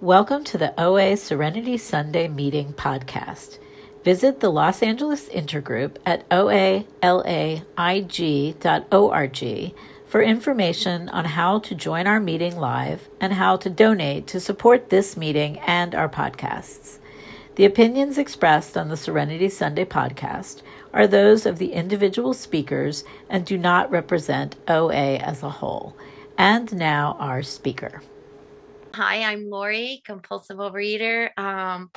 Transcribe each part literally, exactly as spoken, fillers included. Welcome to the O A Serenity Sunday Meeting podcast. Visit the Los Angeles Intergroup at O A L A I G dot org for information on how to join our meeting live and how to donate to support this meeting and our podcasts. The opinions expressed on the Serenity Sunday podcast are those of the individual speakers and do not represent O A as a whole. And now our speaker. Hi, I'm Lori, compulsive overeater. Um,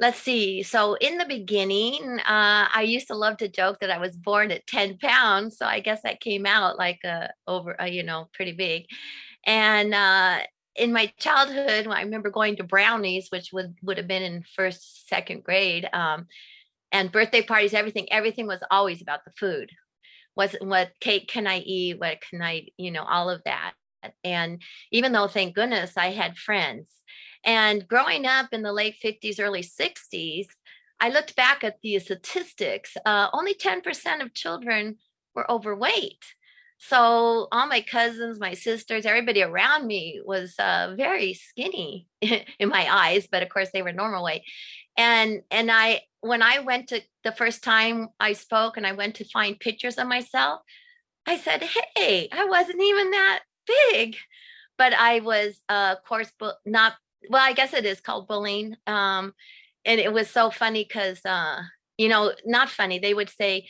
let's see. So in the beginning, uh, I used to love to joke that I was born at ten pounds. So I guess that came out like a over, a, you know, pretty big. And uh, in my childhood, I remember going to brownies, which would, would have been in first, second grade, um, and birthday parties, everything, everything was always about the food. Wasn't what cake can I eat? What can I, you know, all of that. And even though, thank goodness, I had friends. And growing up in the late fifties, early sixties, I looked back at the statistics. Uh, only ten percent of children were overweight. So all my cousins, my sisters, everybody around me was uh, very skinny in my eyes. But of course, they were normal weight. And and I when I went to the first time I spoke and I went to find pictures of myself, I said, hey, I wasn't even that big, but I was, uh, of course, bu- not, well, I guess it is called bullying. Um, and it was so funny because, uh, you know, not funny. They would say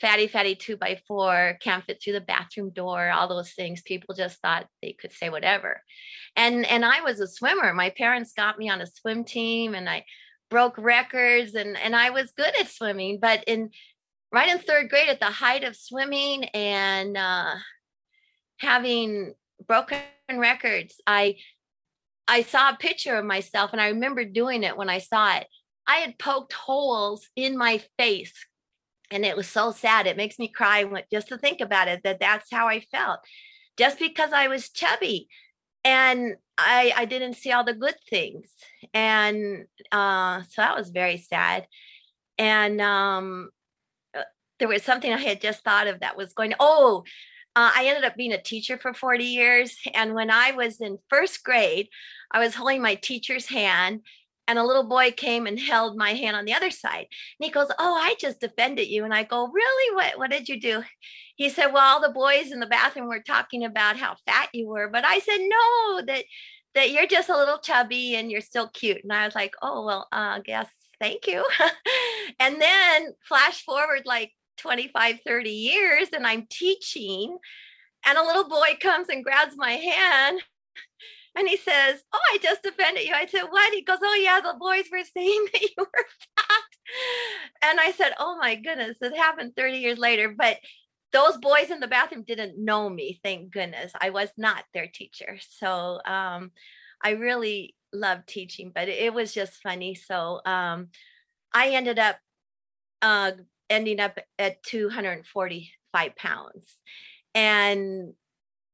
fatty, fatty, two by four, can't fit through the bathroom door, all those things. People just thought they could say whatever. And, and I was a swimmer. My parents got me on a swim team and I broke records and, and I was good at swimming, but in right in third grade at the height of swimming and, uh, having broken records, I I saw a picture of myself, and I remember doing it when I saw it. I had poked holes in my face, and it was so sad. It makes me cry just to think about it, that that's how I felt, just because I was chubby, and I, I didn't see all the good things. And uh, so that was very sad. And um, there was something I had just thought of that was going to, oh, Uh, I ended up being a teacher for forty years. And when I was in first grade, I was holding my teacher's hand and a little boy came and held my hand on the other side. And he goes, oh, I just defended you. And I go, really? What, what did you do? He said, well, all the boys in the bathroom were talking about how fat you were. But I said, no, that, that you're just a little chubby and you're still cute. And I was like, oh, well, I uh, guess, thank you. And then flash forward, like, twenty-five, thirty years, and I'm teaching, and a little boy comes and grabs my hand, and he says, oh, I just offended you. I said, what? He goes, oh, yeah, the boys were saying that you were fat. And I said, oh, my goodness, it happened thirty years later, but those boys in the bathroom didn't know me, thank goodness. I was not their teacher, so um, I really loved teaching, but it was just funny, so um, I ended up uh, ending up at two hundred forty-five pounds. And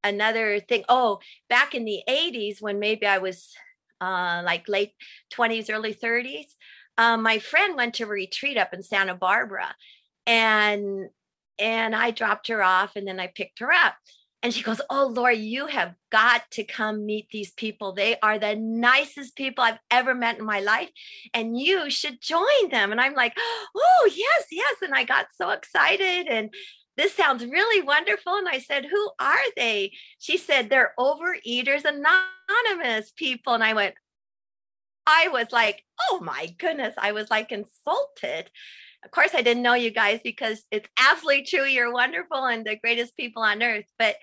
another thing, oh, back in the eighties, when maybe I was uh, like late twenties, early thirties, uh, my friend went to a retreat up in Santa Barbara, and and I dropped her off, and then I picked her up. And she goes, oh, Lori, you have got to come meet these people. They are the nicest people I've ever met in my life, and you should join them. And I'm like, oh, yes, yes. And I got so excited, and this sounds really wonderful. And I said, who are they? She said, they're Overeaters Anonymous people. And I went, I was like, oh, my goodness. I was like insulted. Of course, I didn't know you guys, because it's absolutely true. You're wonderful and the greatest people on earth. But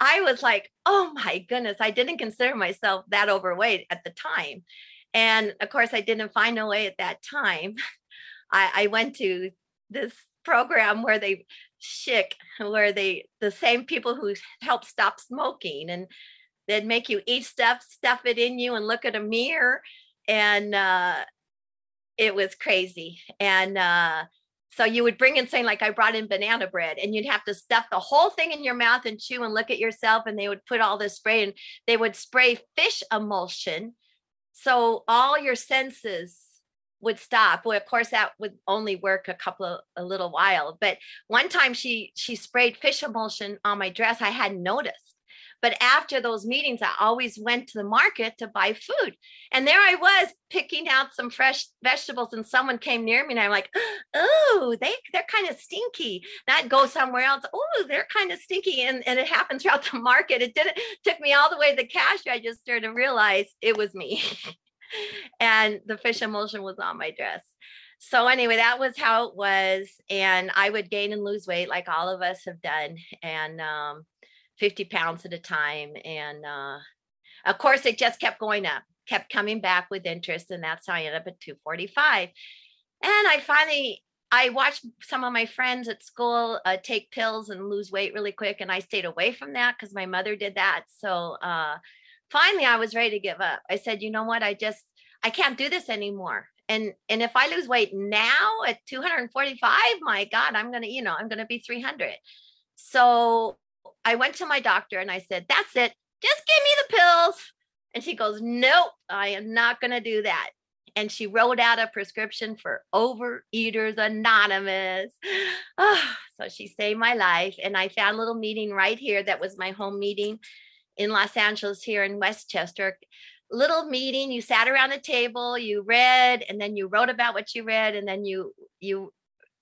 I was like, oh, my goodness, I didn't consider myself that overweight at the time. And of course, I didn't find a way at that time. I, I went to this program where they shick, where they the same people who help stop smoking, and they'd make you eat stuff, stuff it in you and look at a mirror. And uh it was crazy. And uh, so you would bring in saying like, I brought in banana bread, and you'd have to stuff the whole thing in your mouth and chew and look at yourself. And they would put all this spray, and they would spray fish emulsion. So all your senses would stop. Well, of course, that would only work a couple of a little while. But one time she, she sprayed fish emulsion on my dress. I hadn't noticed. But after those meetings, I always went to the market to buy food. And there I was picking out some fresh vegetables, and someone came near me and I'm like, oh, they, they're kind of stinky. And I'd go somewhere else. Oh, they're kind of stinky. And, and it happened throughout the market. It didn't took me all the way to the cash register to realize it was me. And the fish emulsion was on my dress. So anyway, that was how it was. And I would gain and lose weight like all of us have done, and um, fifty pounds at a time. And uh, of course, it just kept going up, kept coming back with interest. And that's how I ended up at two forty-five. And I finally, I watched some of my friends at school uh, take pills and lose weight really quick. And I stayed away from that because my mother did that. So uh, finally, I was ready to give up. I said, you know what, I just, I can't do this anymore. And and if I lose weight now at two forty-five, my God, I'm going to, you know, I'm going to be three hundred. So I went to my doctor and I said, that's it. Just give me the pills. And she goes, nope, I am not going to do that. And she wrote out a prescription for Overeaters Anonymous. Oh, so she saved my life. And I found a little meeting right here. That was my home meeting in Los Angeles, here in Westchester. Little meeting, you sat around a table, you read, and then you wrote about what you read, and then you you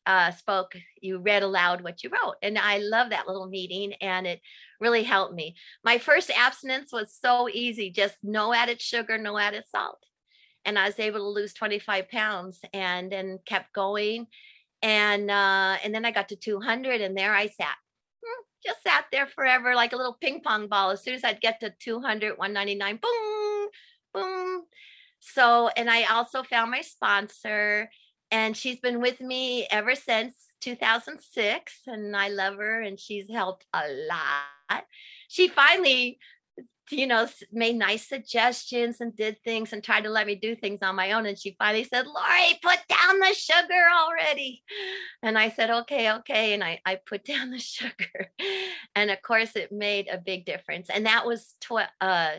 uh, spoke, you read aloud what you wrote. And I love that little meeting, and it really helped me. My first abstinence was so easy, just no added sugar, no added salt. And I was able to lose twenty-five pounds and then kept going. And uh, and then I got to two hundred, and there I sat. Just sat there forever, like a little ping pong ball. As soon as I'd get to two hundred, one ninety-nine, boom. Boom. So, and I also found my sponsor, and she's been with me ever since two thousand six, and I love her, and she's helped a lot. She finally, you know, made nice suggestions and did things and tried to let me do things on my own. And she finally said, Lori, put down the sugar already. And I said, okay, okay. And I, I put down the sugar, and of course it made a big difference. And that was tw- uh,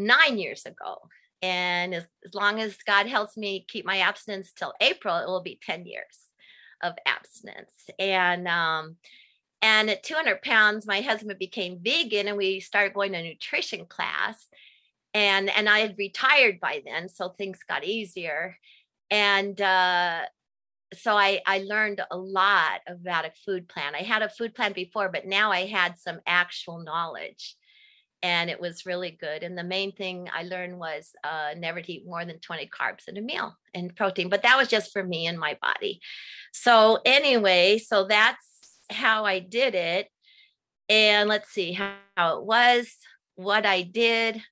nine years ago. And as, as long as God helps me keep my abstinence till April, it will be ten years of abstinence. And, um, and at two hundred pounds, my husband became vegan, and we started going to nutrition class, and, and I had retired by then. So things got easier. And, uh, so I, I learned a lot about a food plan. I had a food plan before, but now I had some actual knowledge. And it was really good. And the main thing I learned was uh, never to eat more than twenty carbs in a meal and protein. But that was just for me and my body. So anyway, so that's how I did it. And let's see how, how it was, what I did,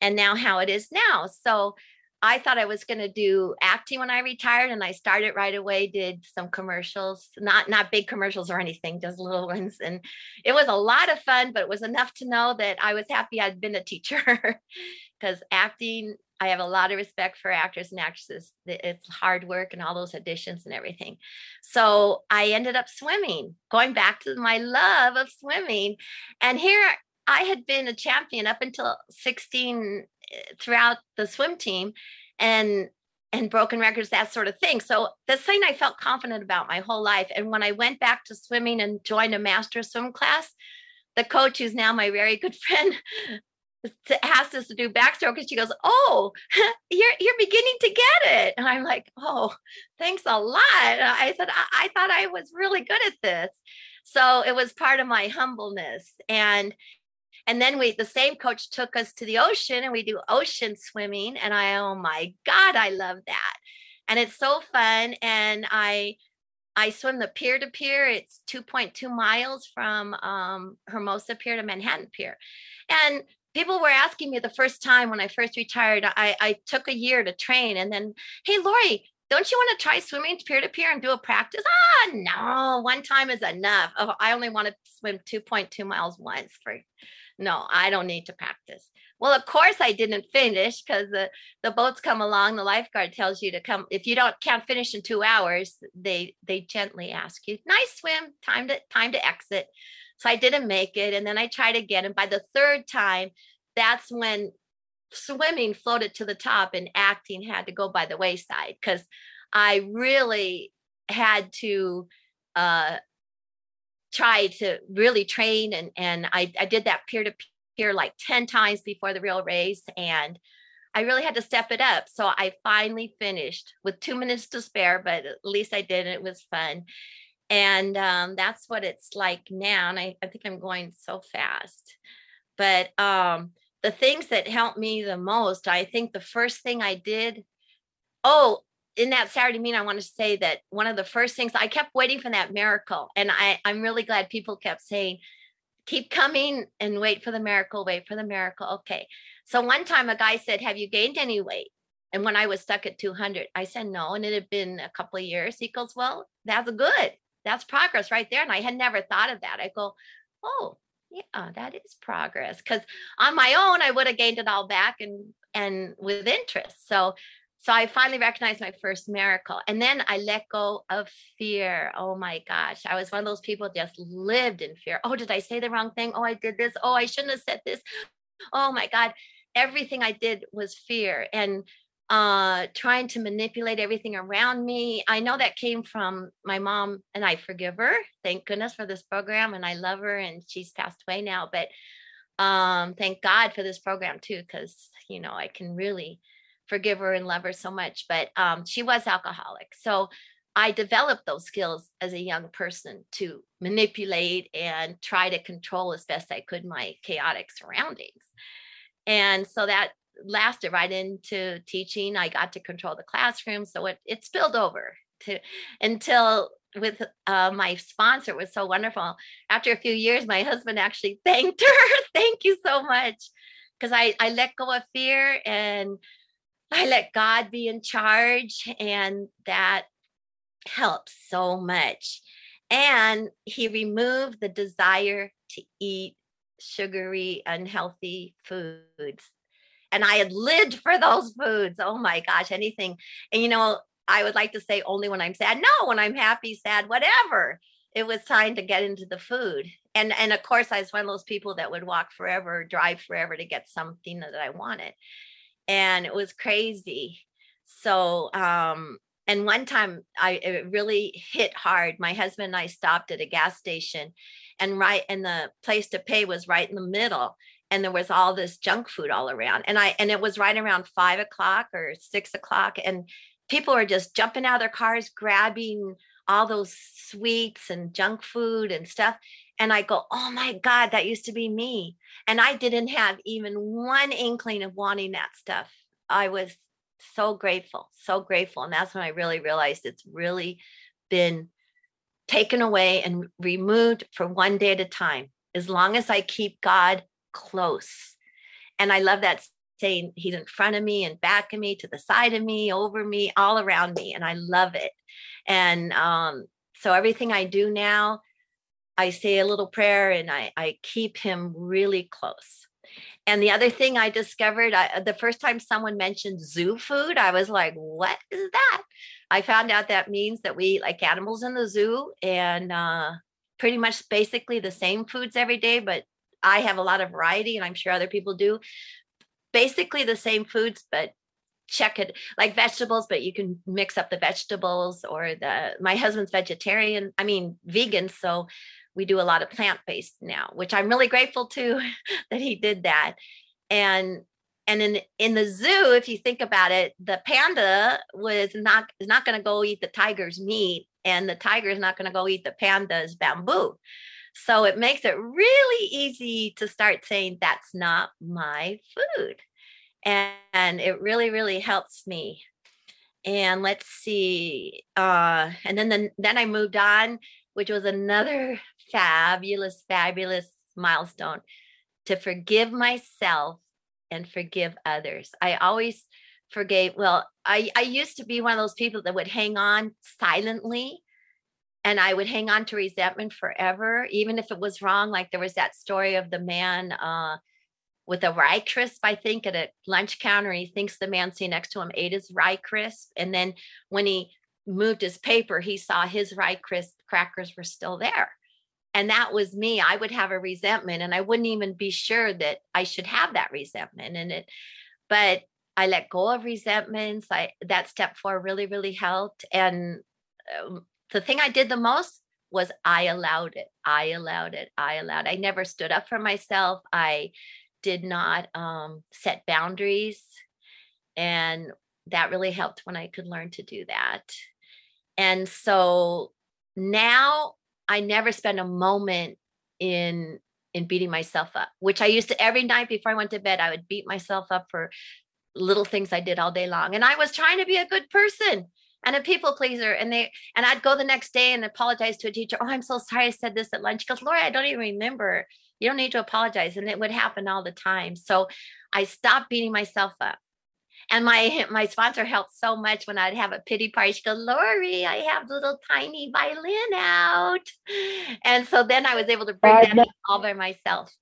and now how it is now. So I thought I was going to do acting when I retired. And I started right away, did some commercials, not not big commercials or anything, just little ones. And it was a lot of fun, but it was enough to know that I was happy I'd been a teacher, because acting, I have a lot of respect for actors and actresses. It's hard work and all those auditions and everything. So I ended up swimming, going back to my love of swimming. And here I had been a champion up until sixteen throughout the swim team, and and broken records, that sort of thing. So this thing I felt confident about my whole life. And when I went back to swimming and joined a master swim class, the coach, who's now my very good friend, asked us to do backstroke, and she goes, oh, you're you're beginning to get it. And I'm like, oh, thanks a lot. And I said, I, I thought I was really good at this. So it was part of my humbleness. And And then we, the same coach took us to the ocean, and we do ocean swimming. And I, oh my God, I love that. And it's so fun. And I, I swim the pier to pier. It's two point two miles from um, Hermosa Pier to Manhattan Pier. And people were asking me the first time when I first retired, I, I took a year to train, and then, hey, Lori, don't you want to try swimming peer to peer and do a practice? Ah, no, one time is enough. Oh, I only want to swim two point two miles once. For no, I don't need to practice. Well, of course I didn't finish, because the, the boats come along. The lifeguard tells you to come. If you don't can't finish in two hours, they they gently ask you, nice swim, time to time to exit. So I didn't make it. And then I tried again. And by the third time, that's when swimming floated to the top and acting had to go by the wayside, because I really had to uh, tried to really train, and and I, I did that peer-to-peer like ten times before the real race, and I really had to step it up. So I finally finished with two minutes to spare, but at least I did, and it was fun. And um, that's what it's like now. And I, I think I'm going so fast. But um, the things that helped me the most, I think the first thing I did, oh, in that Saturday meeting, I want to say that one of the first things, I kept waiting for that miracle. And I, I'm really glad people kept saying, keep coming and wait for the miracle, wait for the miracle. Okay. So one time a guy said, have you gained any weight? And when I was stuck at two hundred, I said, no. And it had been a couple of years. He goes, well, that's good. That's progress right there. And I had never thought of that. I go, oh, yeah, that is progress. Because on my own, I would have gained it all back and, and with interest. So So I finally recognized my first miracle. And then I let go of fear. Oh my gosh. I was one of those people just lived in fear. Oh, did I say the wrong thing? Oh, I did this. Oh, I shouldn't have said this. Oh my God. Everything I did was fear and uh, trying to manipulate everything around me. I know that came from my mom, and I forgive her. Thank goodness for this program. And I love her, and she's passed away now, but um, thank God for this program too. Cause you know, I can really forgive her and love her so much, but um, she was alcoholic. So I developed those skills as a young person to manipulate and try to control as best I could my chaotic surroundings. And so that lasted right into teaching. I got to control the classroom. So it, it spilled over to until with uh, my sponsor. It was so wonderful. After a few years, my husband actually thanked her. Thank you so much. Because I, I let go of fear and I let God be in charge, and that helps so much. And he removed the desire to eat sugary, unhealthy foods. And I had lived for those foods. Oh my gosh, anything. And you know, I would like to say only when I'm sad. No, when I'm happy, sad, whatever. It was time to get into the food. And, and of course, I was one of those people that would walk forever, drive forever to get something that I wanted. And it was crazy. So, um, and one time I, it really hit hard. My husband and I stopped at a gas station, and right and the place to pay was right in the middle. And there was all this junk food all around. And I, and it was right around five o'clock or six o'clock. And people were just jumping out of their cars, grabbing all those sweets and junk food and stuff. And I go, oh my God, that used to be me. And I didn't have even one inkling of wanting that stuff. I was so grateful, so grateful. And that's when I really realized it's really been taken away and removed for one day at a time, as long as I keep God close. And I love that saying, he's in front of me and back of me, to the side of me, over me, all around me. And I love it. And um, so everything I do now, I say a little prayer, and I, I keep him really close. And the other thing I discovered, I, the first time someone mentioned zoo food, I was like, what is that? I found out that means that we eat like animals in the zoo, and uh, pretty much basically the same foods every day, but I have a lot of variety, and I'm sure other people do. Basically the same foods, but check it like vegetables, but you can mix up the vegetables, or the, my husband's vegetarian, I mean, vegan. So we do a lot of plant-based now, which I'm really grateful to that he did that. And, and in, in the zoo, if you think about it, the panda was not, is not going to go eat the tiger's meat, and the tiger is not going to go eat the panda's bamboo. So it makes it really easy to start saying, that's not my food. And, and it really, really helps me. And let's see. Uh, and then, the, then I moved on, which was another fabulous, fabulous milestone, to forgive myself and forgive others. I always forgave. Well, I, I used to be one of those people that would hang on silently, and I would hang on to resentment forever, even if it was wrong. Like there was that story of the man, uh, with a rye crisp, I think, at a lunch counter, and he thinks the man sitting next to him ate his rye crisp. And then when he moved his paper, he saw his rye crisp crackers were still there. And that was me. I would have a resentment, and I wouldn't even be sure that I should have that resentment. And it, but I let go of resentments. I, that step four really, really helped. And um, the thing I did the most was I allowed it. I allowed it. I allowed. I never stood up for myself. I did not um, set boundaries. And that really helped when I could learn to do that. And so now I never spend a moment in in beating myself up, which I used to every night before I went to bed. I would beat myself up for little things I did all day long. And I was trying to be a good person and a people pleaser. And they and I'd go the next day and apologize to a teacher. Oh, I'm so sorry I said this at lunch. She goes, Laura, I don't even remember. You don't need to apologize. And it would happen all the time. So I stopped beating myself up. And my my sponsor helped so much when I'd have a pity party. She'd go, Lori, I have little tiny violin out. And so then I was able to bring Five that up all by myself.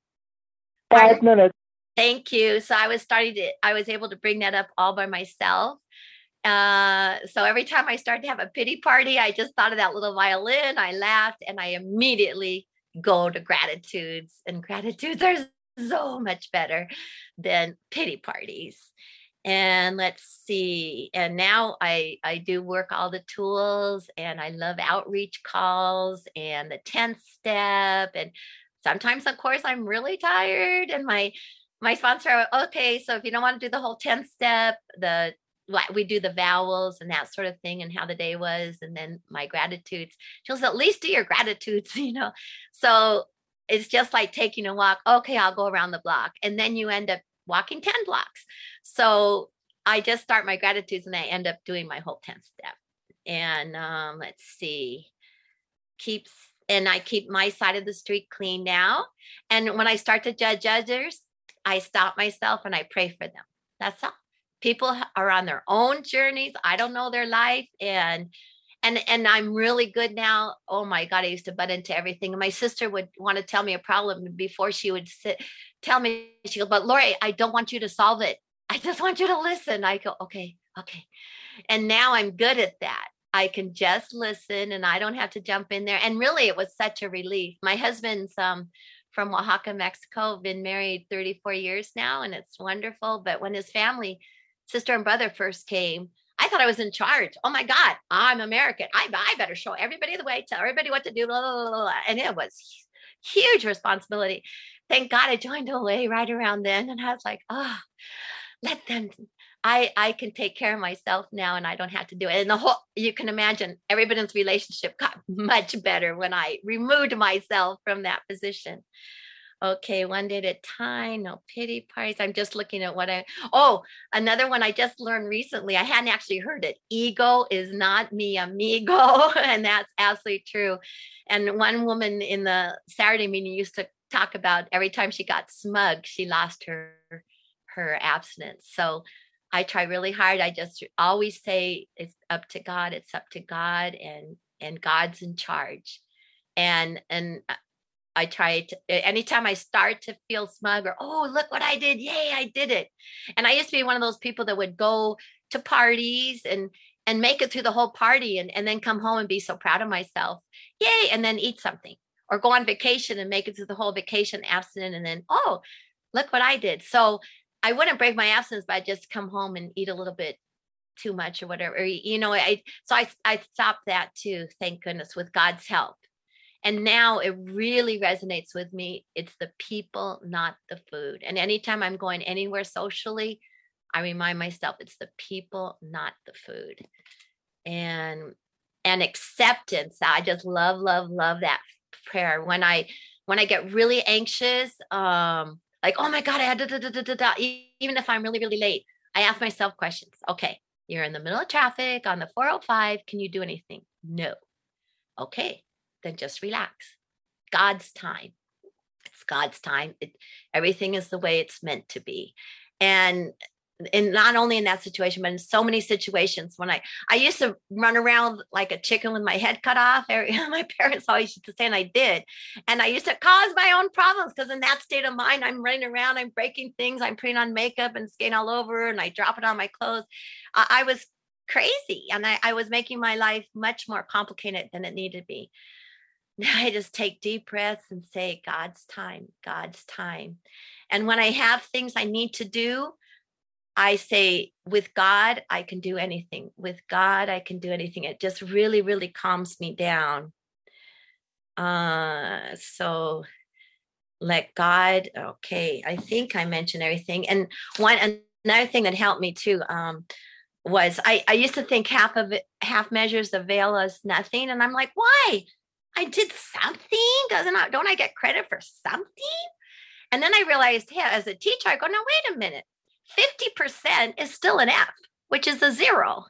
Five I, minutes. Thank you. So I was starting to, I was able to bring that up all by myself. Uh, so every time I started to have a pity party, I just thought of that little violin. I laughed and I immediately go to gratitudes. And gratitudes are so much better than pity parties. And let's see. And now I, I do work all the tools and I love outreach calls and the tenth step. And sometimes, of course, I'm really tired. And my my sponsor, okay, so if you don't want to do the whole tenth step, the we do the vowels and that sort of thing and how the day was. And then my gratitudes. She'll say, at least do your gratitudes, you know. So it's just like taking a walk. Okay, I'll go around the block. And then you end up walking ten blocks. So I just start my gratitudes and I end up doing my whole tenth step. And um, let's see, keeps, and I keep my side of the street clean now. And when I start to judge others, I stop myself and I pray for them. That's all. People are on their own journeys. I don't know their life. And And and I'm really good now. Oh my God, I used to butt into everything. And my sister would want to tell me a problem before she would sit, tell me, she go, but Lori, I don't want you to solve it. I just want you to listen. I go, okay, okay. And now I'm good at that. I can just listen and I don't have to jump in there. And really it was osuch a relief. My husband's um, from Oaxaca, Mexico, been married thirty-four years now and it's wonderful. But when his family, sister and brother first came, I thought I was in charge. Oh my God, I'm American. I, I better show everybody the way, tell everybody what to do. Blah, blah, blah, blah. And it was huge responsibility. Thank God I joined O A right around then. And I was like, oh, let them, I, I can take care of myself now and I don't have to do it. And the whole, you can imagine everybody's relationship got much better when I removed myself from that position. Okay, one day at a time, no pity parties. I'm just looking at what I, oh, another one I just learned recently. I hadn't actually heard it. Ego is not mi amigo. And that's absolutely true. And one woman in the Saturday meeting used to talk about every time she got smug, she lost her, her abstinence. So I try really hard. I just always say it's up to God. It's up to God and, and God's in charge. And, and, I try to, anytime I start to feel smug or, oh, look what I did. Yay, I did it. And I used to be one of those people that would go to parties and, and make it through the whole party and, and then come home and be so proud of myself. Yay. And then eat something or go on vacation and make it through the whole vacation abstinent. And then, oh, look what I did. So I wouldn't break my abstinence, but I'd just come home and eat a little bit too much or whatever, or, you know, I, so I, I stopped that too. Thank goodness with God's help. And now it really resonates with me. It's the people, not the food. And anytime I'm going anywhere socially, I remind myself it's the people, not the food. And and acceptance. I just love, love, love that prayer. When I when I get really anxious, um, like, oh my God, I had da, da, da, da, da, da. Even if I'm really, really late, I ask myself questions. Okay, you're in the middle of traffic on the four oh five. Can you do anything? No. Okay. Then just relax. God's time. It's God's time. It, everything is the way it's meant to be. And, and not only in that situation, but in so many situations when I, I used to run around like a chicken with my head cut off. My parents always used to say, and I did. And I used to cause my own problems because in that state of mind, I'm running around, I'm breaking things, I'm putting on makeup and skin all over and I drop it on my clothes. I, I was crazy. And I, I was making my life much more complicated than it needed to be. Now I just take deep breaths and say, God's time, God's time. And when I have things I need to do, I say, with God, I can do anything. With God, I can do anything. It just really, really calms me down. Uh, so let God, okay, I think I mentioned everything. And one, another thing that helped me too, um, was I, I used to think half of it, half measures avail us nothing. And I'm like, why? I did something. Doesn't I, don't I get credit for something? And then I realized, hey, as a teacher, I go, no, wait a minute. fifty percent is still an F, which is a zero.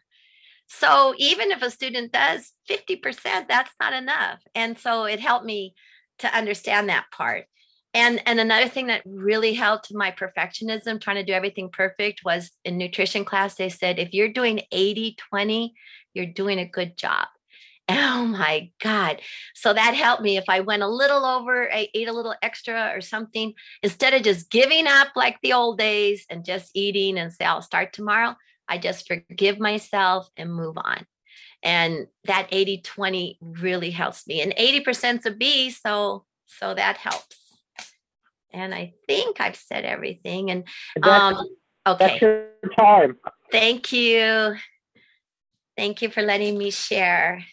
So even if a student does fifty percent, that's not enough. And so it helped me to understand that part. And, and another thing that really helped my perfectionism, trying to do everything perfect, was in nutrition class, they said, if you're doing eighty twenty, you're doing a good job. Oh my God. So that helped me. If I went a little over, I ate a little extra or something, instead of just giving up like the old days and just eating and say, I'll start tomorrow, I just forgive myself and move on. And that eighty twenty really helps me. And eighty percent is a B, so so that helps. And I think I've said everything. And um, okay. That's your time. Thank you. Thank you for letting me share.